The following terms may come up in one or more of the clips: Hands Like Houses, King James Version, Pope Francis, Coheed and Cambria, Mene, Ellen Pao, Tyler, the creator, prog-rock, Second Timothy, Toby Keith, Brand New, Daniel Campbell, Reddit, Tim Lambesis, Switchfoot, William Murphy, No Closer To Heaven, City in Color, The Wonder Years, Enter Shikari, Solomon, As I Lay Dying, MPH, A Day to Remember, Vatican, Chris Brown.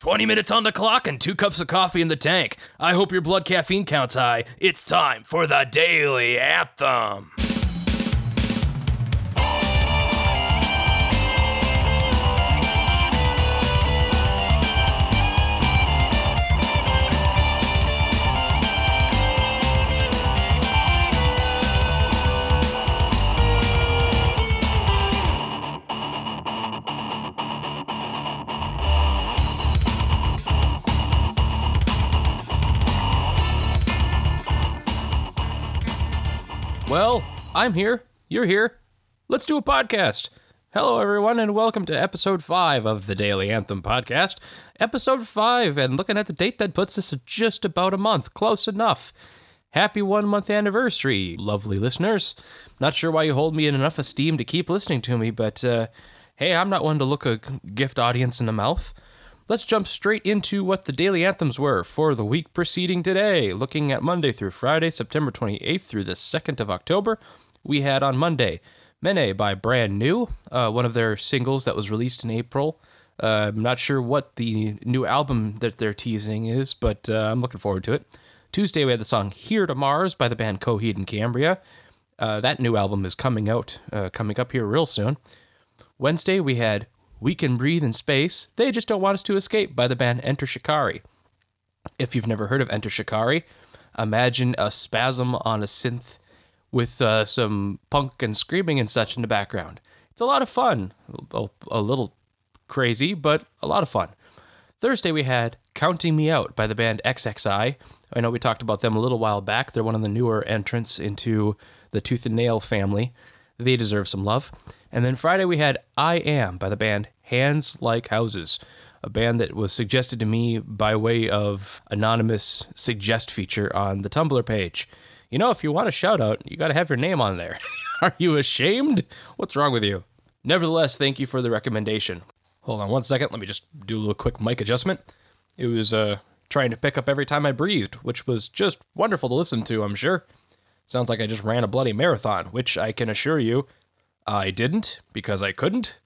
20 minutes on the clock and 2 cups of coffee in the tank. I hope your blood caffeine count's high. It's time for the Daily Anthem. Well, I'm here, you're here, let's do a podcast. Hello everyone and welcome to episode 5 of the Daily Anthem Podcast. Episode 5, and looking at the date, that puts us at just about a month, close enough. Happy 1 month anniversary, lovely listeners. Not sure why you hold me in enough esteem to keep listening to me, but hey, I'm not one to look a gift audience in the mouth. Let's jump straight into what the Daily Anthems were for the week preceding today. Looking at Monday through Friday, September 28th through the 2nd of October, we had on Monday, Mene by Brand New, one of their singles that was released in April. I'm not sure what the new album that they're teasing is, but I'm looking forward to it. Tuesday, we had the song Here to Mars by the band Coheed and Cambria. That new album is coming out, coming up here real soon. Wednesday, we had We Can Breathe in Space, They Just Don't Want Us to Escape by the band Enter Shikari. If you've never heard of Enter Shikari, imagine a spasm on a synth with some punk and screaming and such in the background. It's a lot of fun. A little crazy, but a lot of fun. Thursday we had Counting Me Out by the band XXI. I know we talked about them a little while back. They're one of the newer entrants into the Tooth and Nail family. They deserve some love. And then Friday we had I Am by the band Hands Like Houses, a band that was suggested to me by way of anonymous suggest feature on the Tumblr page. You know, if you want a shout out, you got to have your name on there. Are you ashamed? What's wrong with you? Nevertheless, thank you for the recommendation. Hold on one second. Let me just do a little quick mic adjustment. It was trying to pick up every time I breathed, which was just wonderful to listen to, I'm sure. Sounds like I just ran a bloody marathon, which I can assure you I didn't, because I couldn't.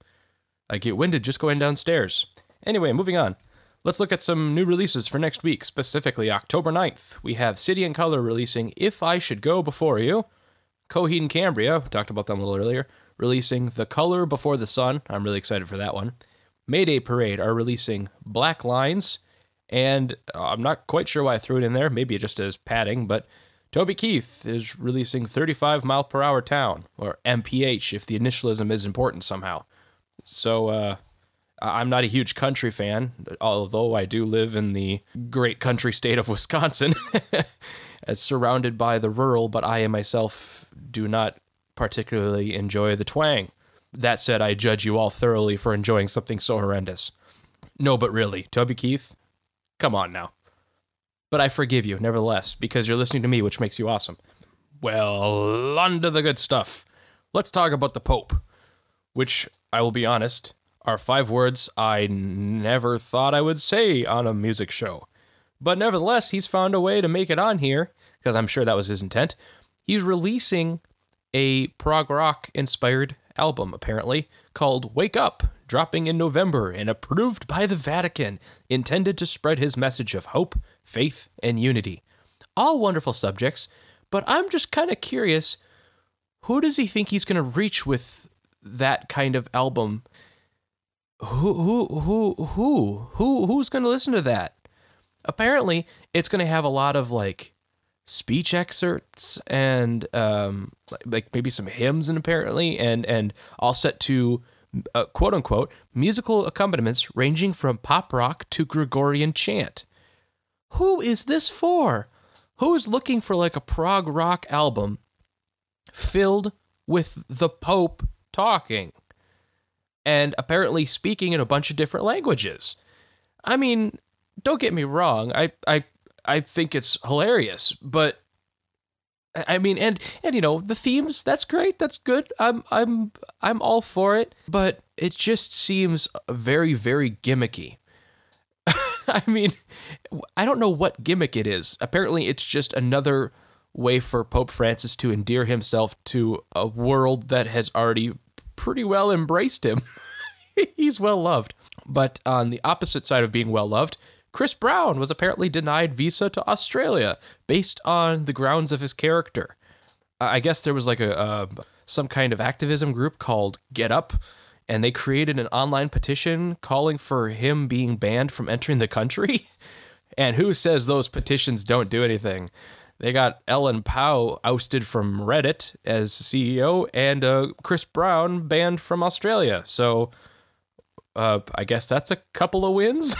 I get winded just going downstairs. Anyway, moving on. Let's look at some new releases for next week, specifically October 9th. We have City in Color releasing If I Should Go Before You. Coheed and Cambria, talked about them a little earlier, releasing The Color Before the Sun. I'm really excited for that one. Mayday Parade are releasing Black Lines. And I'm not quite sure why I threw it in there. Maybe it just is padding, but Toby Keith is releasing 35 Mile Per Hour Town, or MPH, if the initialism is important somehow. So, I'm not a huge country fan, although I do live in the great country state of Wisconsin, as surrounded by the rural, but I myself do not particularly enjoy the twang. That said, I judge you all thoroughly for enjoying something so horrendous. No, but really, Toby Keith, come on now. But I forgive you, nevertheless, because you're listening to me, which makes you awesome. Well, on to the good stuff. Let's talk about the Pope, which, I will be honest, are 5 words I never thought I would say on a music show. But nevertheless, he's found a way to make it on here, because I'm sure that was his intent. He's releasing a prog rock-inspired album, apparently, called Wake Up, dropping in November and approved by the Vatican, intended to spread his message of hope, faith, and unity. All wonderful subjects, but I'm just kind of curious, who does he think he's going to reach with that kind of album? Who's going to listen to that? Apparently, it's going to have a lot of, like, speech excerpts and, like, maybe some hymns, and apparently, and all set to quote-unquote, musical accompaniments ranging from pop rock to Gregorian chant. Who is this for? Who is looking for, like, a prog rock album filled with the Pope talking and apparently speaking in a bunch of different languages? I mean, don't get me wrong. I think it's hilarious, but I mean, and you know, the themes, that's great, that's good. I'm all for it, but it just seems very, very gimmicky. I mean, I don't know what gimmick it is. Apparently, it's just another way for Pope Francis to endear himself to a world that has already pretty well embraced him. He's well-loved. But on the opposite side of being well-loved, Chris Brown was apparently denied visa to Australia based on the grounds of his character. I guess there was like some kind of activism group called Get Up, and they created an online petition calling for him being banned from entering the country. And who says those petitions don't do anything? They got Ellen Pao ousted from Reddit as CEO, and Chris Brown banned from Australia. So I guess that's a couple of wins.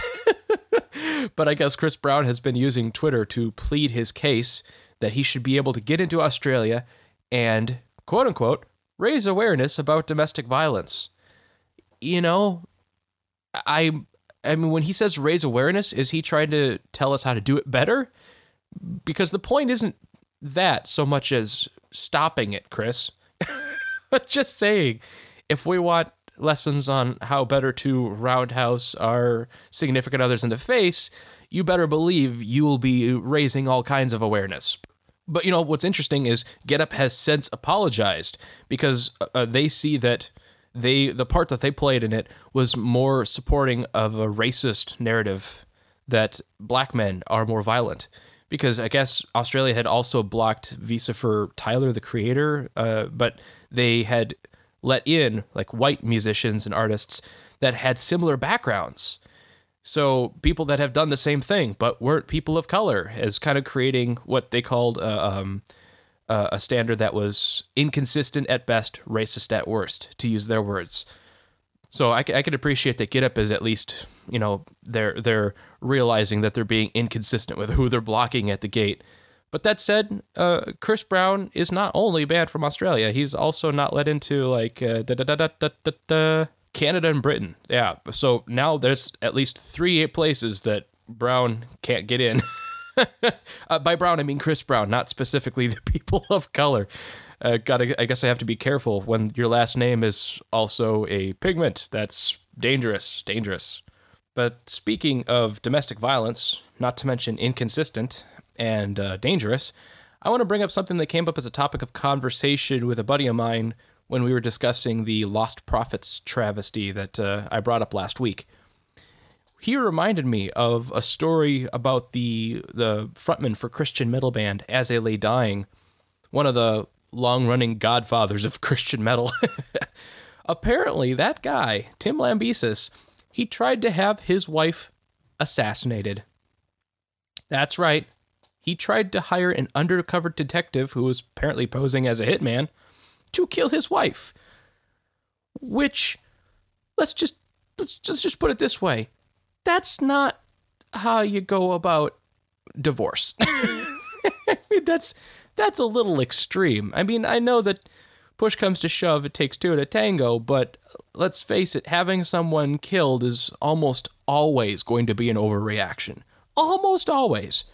But I guess Chris Brown has been using Twitter to plead his case that he should be able to get into Australia and, quote unquote, raise awareness about domestic violence. You know, I mean, when he says raise awareness, is he trying to tell us how to do it better? Because the point isn't that so much as stopping it, Chris. Just saying, if we want lessons on how better to roundhouse our significant others in the face, you better believe you will be raising all kinds of awareness. But, you know, what's interesting is Get Up has since apologized because they see that the part that they played in it was more supporting of a racist narrative that black men are more violent. Because I guess Australia had also blocked visa for Tyler, the creator, but they had let in like white musicians and artists that had similar backgrounds. So people that have done the same thing but weren't people of color, as kind of creating what they called a standard that was inconsistent at best, racist at worst, to use their words. So I could appreciate that Get Up is at least, you know, they're realizing that they're being inconsistent with who they're blocking at the gate. But that said, Chris Brown is not only banned from Australia, he's also not let into like Canada and Britain. Yeah, so now there's at least 3 places that Brown can't get in. By Brown, I mean Chris Brown, not specifically the people of color. I guess I have to be careful when your last name is also a pigment. That's dangerous, dangerous. But speaking of domestic violence, not to mention inconsistent and dangerous, I want to bring up something that came up as a topic of conversation with a buddy of mine when we were discussing the Lost Prophets travesty that I brought up last week. He reminded me of a story about the frontman for Christian metal band As I Lay Dying, one of the long-running godfathers of Christian metal. Apparently, that guy, Tim Lambesis, he tried to have his wife assassinated. That's right. He tried to hire an undercover detective who was apparently posing as a hitman to kill his wife. Which, let's just put it this way. That's not how you go about divorce. I mean, that's a little extreme. I mean, I know that push comes to shove, it takes two to tango, but let's face it, having someone killed is almost always going to be an overreaction. Almost always.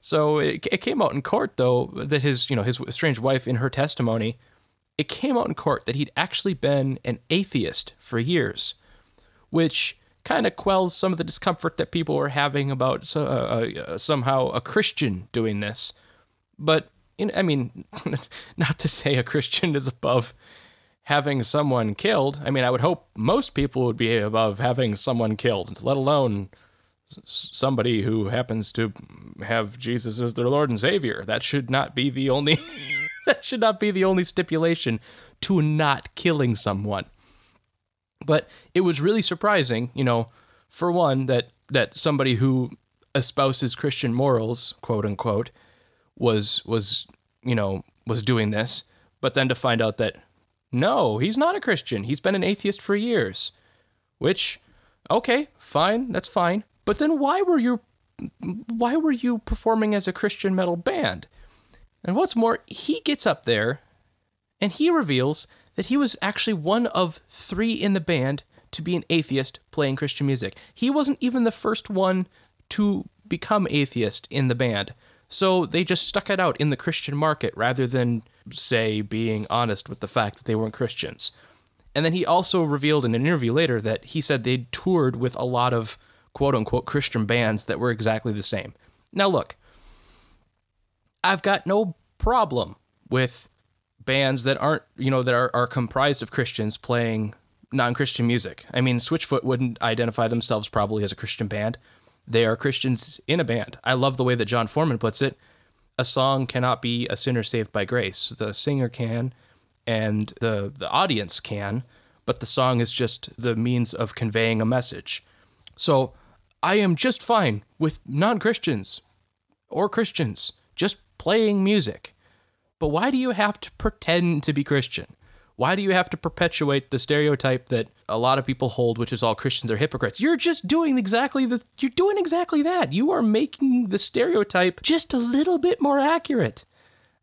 So it came out in court, though, that his estranged wife, in her testimony, it came out in court that he'd actually been an atheist for years, which kind of quells some of the discomfort that people were having about somehow a Christian doing this. But, I mean, not to say a Christian is above having someone killed. I mean, I would hope most people would be above having someone killed, let alone somebody who happens to have Jesus as their Lord and Savior. That should not be the only stipulation to not killing someone. But it was really surprising, you know, for one, that somebody who espouses Christian morals, quote unquote, was doing this, but then to find out that, no, he's not a Christian. He's been an atheist for years, which, okay, fine, that's fine. But then why were you performing as a Christian metal band? And what's more, he gets up there and he reveals that he was actually one of 3 in the band to be an atheist playing Christian music. He wasn't even the first one to become atheist in the band. So they just stuck it out in the Christian market rather than, say, being honest with the fact that they weren't Christians. And then he also revealed in an interview later that he said they'd toured with a lot of, quote-unquote, Christian bands that were exactly the same. Now, look, I've got no problem with bands that aren't, you know, that are comprised of Christians playing non-Christian music. I mean, Switchfoot wouldn't identify themselves probably as a Christian band. They are Christians in a band. I love the way that Jon Foreman puts it. A song cannot be a sinner saved by grace. The singer can, and the audience can, but the song is just the means of conveying a message. So I am just fine with non-Christians or Christians just playing music. But why do you have to pretend to be Christian? Why do you have to perpetuate the stereotype that a lot of people hold, which is all Christians are hypocrites? You're just doing exactly that. You are making the stereotype just a little bit more accurate.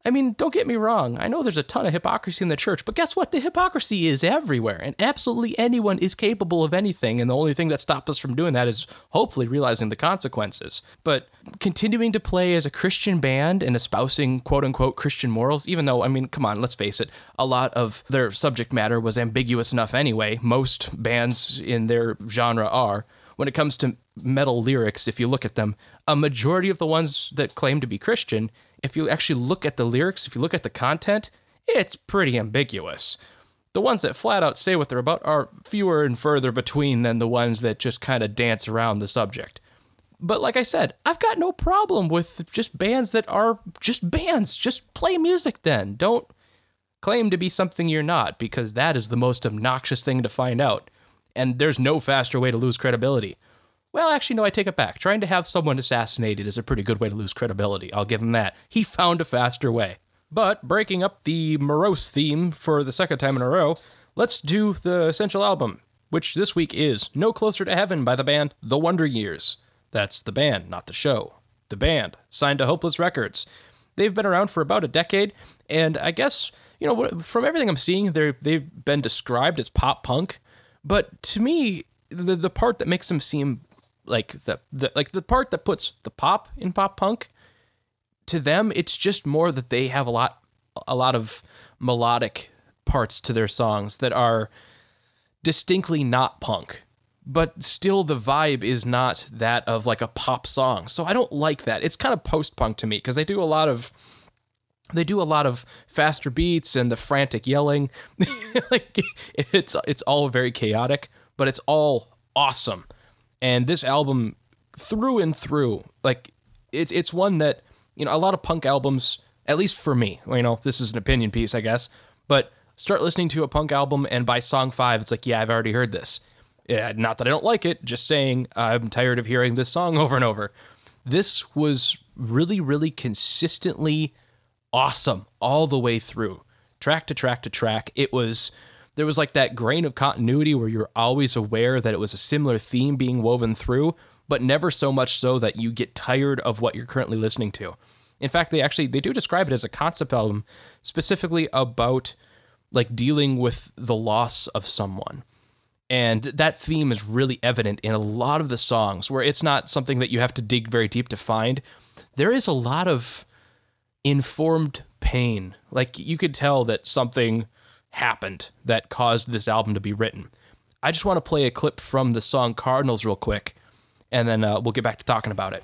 I mean, don't get me wrong. I know there's a ton of hypocrisy in the church, but guess what? The hypocrisy is everywhere, and absolutely anyone is capable of anything, and the only thing that stops us from doing that is hopefully realizing the consequences. But continuing to play as a Christian band and espousing quote-unquote Christian morals, even though, I mean, come on, let's face it, a lot of their subject matter was ambiguous enough anyway. Most bands in their genre are. When it comes to metal lyrics, if you look at them, a majority of the ones that claim to be Christian, if you actually look at the lyrics, if you look at the content, it's pretty ambiguous. The ones that flat out say what they're about are fewer and further between than the ones that just kind of dance around the subject. But like I said, I've got no problem with just bands that are just bands. Just play music then. Don't claim to be something you're not, because that is the most obnoxious thing to find out. And there's no faster way to lose credibility. Well, actually, no, I take it back. Trying to have someone assassinated is a pretty good way to lose credibility. I'll give him that. He found a faster way. But breaking up the morose theme for the second time in a row, let's do the essential album, which this week is No Closer to Heaven by the band The Wonder Years. That's the band, not the show. The band, signed to Hopeless Records. They've been around for about a decade, and I guess, you know, from everything I'm seeing, they've been described as pop punk. But to me, the part that makes them seem like the part that puts the pop in pop punk, to them it's just more that they have a lot of melodic parts to their songs that are distinctly not punk, but still the vibe is not that of like a pop song. So I don't like that. It's kind of post punk to me, because they do a lot of faster beats and the frantic yelling. Like it's all very chaotic, but it's all awesome. And this album, through and through, like it's one that, you know, a lot of punk albums, at least for me, you know, this is an opinion piece, I guess, but start listening to a punk album and by song 5, it's like, yeah, I've already heard this. Yeah, not that I don't like it, just saying I'm tired of hearing this song over and over. This was really, really consistently awesome all the way through, track to track to track. There was like that grain of continuity where you're always aware that it was a similar theme being woven through, but never so much so that you get tired of what you're currently listening to. In fact, they do describe it as a concept album, specifically about like dealing with the loss of someone. And that theme is really evident in a lot of the songs, where it's not something that you have to dig very deep to find. There is a lot of informed pain. Like you could tell that something happened that caused this album to be written. I just want to play a clip from the song Cardinals real quick, and then we'll get back to talking about it.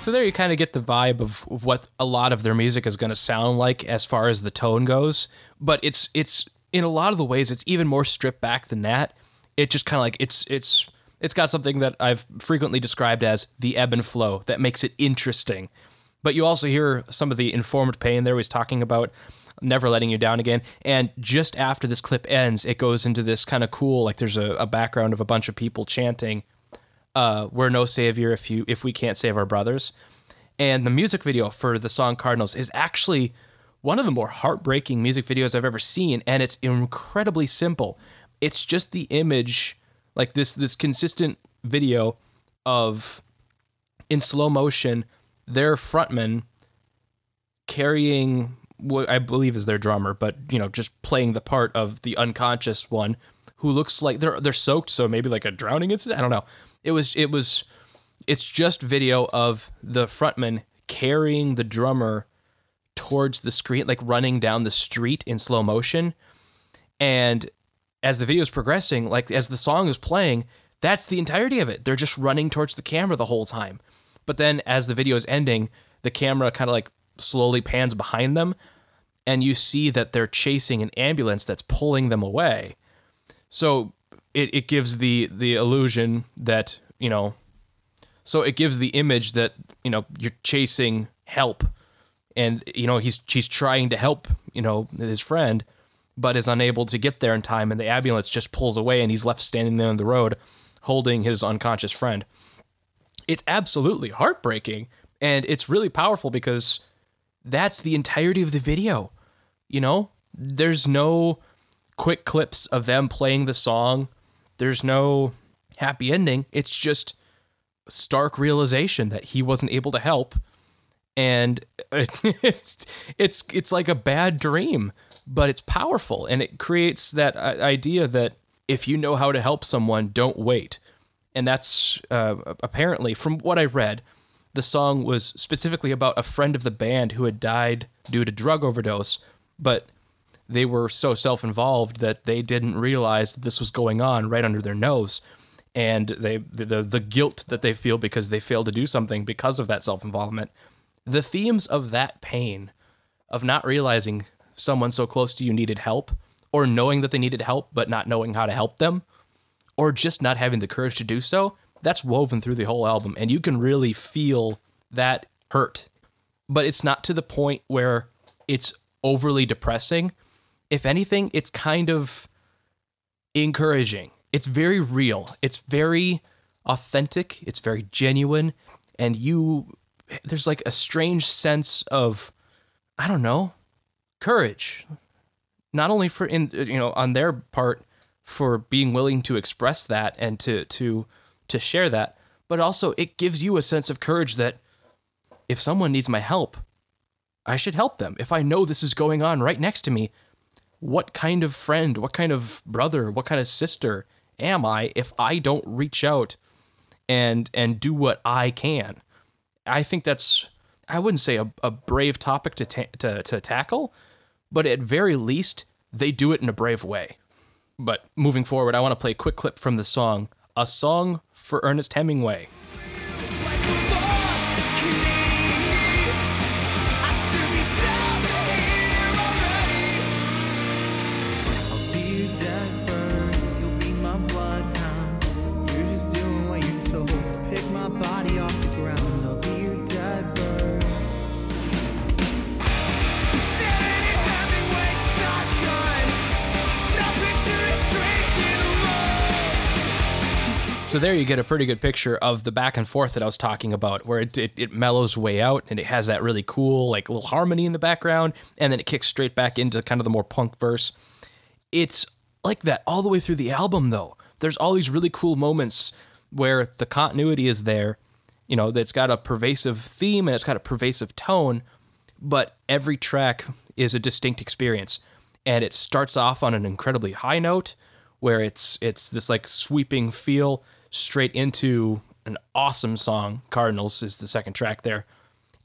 So there you kind of get the vibe of what a lot of their music is going to sound like as far as the tone goes. But it's in a lot of the ways, it's even more stripped back than that. It just kind of like it's got something that I've frequently described as the ebb and flow that makes it interesting. But you also hear some of the informed pain there. He's talking about never letting you down again. And just after this clip ends, it goes into this kind of cool, like there's a background of a bunch of people chanting, we're no savior if we can't save our brothers. And the music video for the song Cardinals is actually one of the more heartbreaking music videos I've ever seen, and it's incredibly simple. It's just the image, like this consistent video of, in slow motion, their frontman carrying what I believe is their drummer, but, you know, just playing the part of the unconscious one who looks like they're soaked. So maybe like a drowning incident. I don't know. It's just video of the frontman carrying the drummer towards the screen, like running down the street in slow motion. And as the video is progressing, like as the song is playing, that's the entirety of it. They're just running towards the camera the whole time. But then as the video is ending, the camera kind of like slowly pans behind them, and you see that they're chasing an ambulance that's pulling them away. So it gives the illusion that, you know, so it gives the image that, you know, you're chasing help, and, you know, he's trying to help, you know, his friend, but is unable to get there in time, and the ambulance just pulls away, and he's left standing there on the road holding his unconscious friend. It's absolutely heartbreaking, and it's really powerful because that's the entirety of the video. You know, there's no quick clips of them playing the song. There's no happy ending. It's just stark realization that he wasn't able to help, and it's like a bad dream, but it's powerful, and it creates that idea that if you know how to help someone, don't wait. And that's apparently, from what I read, the song was specifically about a friend of the band who had died due to drug overdose, but they were so self-involved that they didn't realize that this was going on right under their nose. And the guilt that they feel because they failed to do something because of that self-involvement. The themes of that pain, of not realizing someone so close to you needed help, or knowing that they needed help but not knowing how to help them, or just not having the courage to do so, that's woven through the whole album, and you can really feel that hurt. But it's not to the point where it's overly depressing. If anything, it's kind of encouraging. It's very real. It's very authentic. It's very genuine. And there's like a strange sense of, I don't know, courage. Not only for, you know, on their part, for being willing to express that and to share that, but also it gives you a sense of courage that if someone needs my help, I should help them. If I know this is going on right next to me, what kind of friend, what kind of brother, what kind of sister am I if I don't reach out and do what I can? I think that's, I wouldn't say a brave topic to tackle, but at very least, they do it in a brave way. But moving forward, I want to play a quick clip from the song, A Song for Ernest Hemingway. So there you get a pretty good picture of the back and forth that I was talking about, where it mellows way out and it has that really cool, like, little harmony in the background, and then it kicks straight back into kind of the more punk verse. It's like that all the way through the album, though. There's all these really cool moments where the continuity is there. You know, it's got a pervasive theme and it's got a pervasive tone, but every track is a distinct experience. And it starts off on an incredibly high note where it's this, like, sweeping feel straight into an awesome song. Cardinals is the second track there.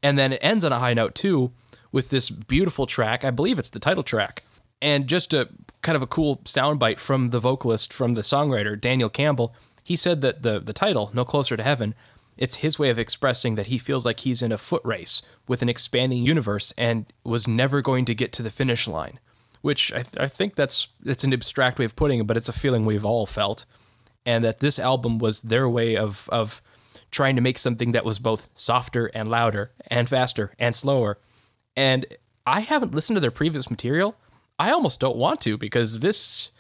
And then it ends on a high note too with this beautiful track. I believe it's the title track. And just a kind of a cool soundbite from the vocalist, from the songwriter, Daniel Campbell. He said that the title, No Closer to Heaven, it's his way of expressing that he feels like he's in a foot race with an expanding universe and was never going to get to the finish line, which I think that's an abstract way of putting it, but it's a feeling we've all felt. And that this album was their way of trying to make something that was both softer and louder and faster and slower. And I haven't listened to their previous material. I almost don't want to, because this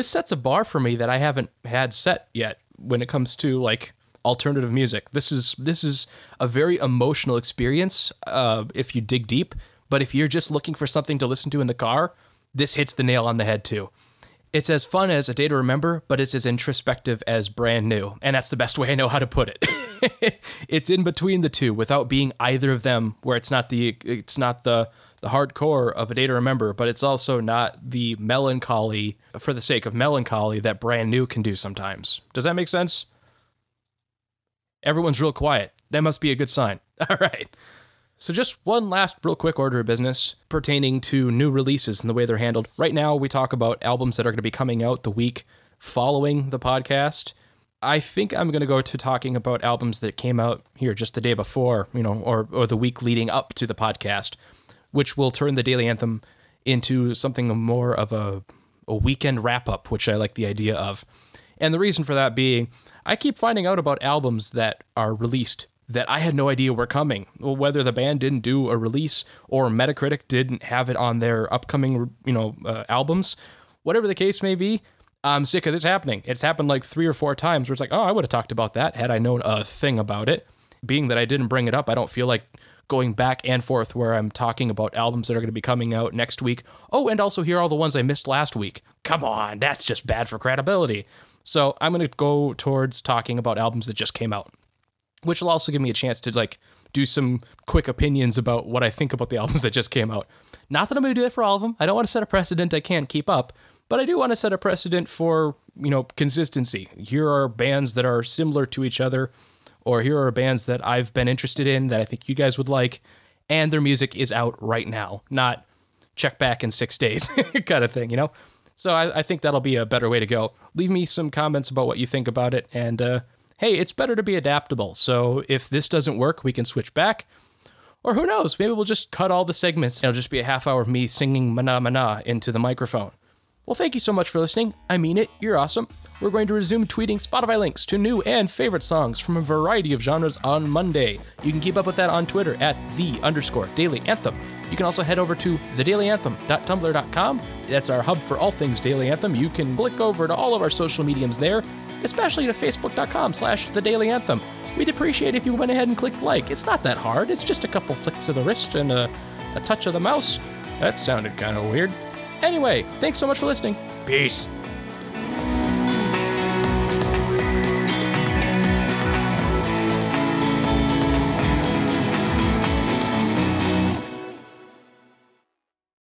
sets a bar for me that I haven't had set yet when it comes to, like, alternative music. This is a very emotional experience if you dig deep. But if you're just looking for something to listen to in the car, this hits the nail on the head too. It's as fun as A Day to Remember, but it's as introspective as Brand New. And that's the best way I know how to put it. It's in between the two without being either of them, where it's not the the hardcore of A Day to Remember, but it's also not the melancholy for the sake of melancholy that Brand New can do sometimes. Does that make sense? Everyone's real quiet. That must be a good sign. All right. So just one last real quick order of business pertaining to new releases and the way they're handled. Right now, we talk about albums that are going to be coming out the week following the podcast. I think I'm going to go to talking about albums that came out here just the day before, you know, or the week leading up to the podcast, which will turn the Daily Anthem into something more of a weekend wrap-up, which I like the idea of. And the reason for that being, I keep finding out about albums that are released that I had no idea were coming, whether the band didn't do a release or Metacritic didn't have it on their upcoming, albums, whatever the case may be. I'm sick of this happening. It's happened like 3 or 4 times where it's like, oh, I would have talked about that had I known a thing about it. Being that I didn't bring it up, I don't feel like going back and forth where I'm talking about albums that are going to be coming out next week. Oh, and also here are all the ones I missed last week. Come on, that's just bad for credibility. So I'm going to go towards talking about albums that just came out, which will also give me a chance to like do some quick opinions about what I think about the albums that just came out. Not that I'm going to do that for all of them. I don't want to set a precedent I can't keep up, but I do want to set a precedent for, consistency. Here are bands that are similar to each other, or here are bands that I've been interested in that I think you guys would like, and their music is out right now, not check back in 6 days kind of thing, So I think that'll be a better way to go. Leave me some comments about what you think about it, and hey, it's better to be adaptable. So if this doesn't work, we can switch back. Or who knows, maybe we'll just cut all the segments and it'll just be a half hour of me singing Mahna Mahna into the microphone. Well, thank you so much for listening. I mean it. You're awesome. We're going to resume tweeting Spotify links to new and favorite songs from a variety of genres on Monday. You can keep up with that on Twitter at @the_Daily Anthem. You can also head over to thedailyanthem.tumblr.com. That's our hub for all things Daily Anthem. You can click over to all of our social mediums there, especially to facebook.com/thedailyanthem. We'd appreciate if you went ahead and clicked like. It's not that hard. It's just a couple flicks of the wrist and a touch of the mouse. That sounded kind of weird. Anyway, thanks so much for listening. Peace.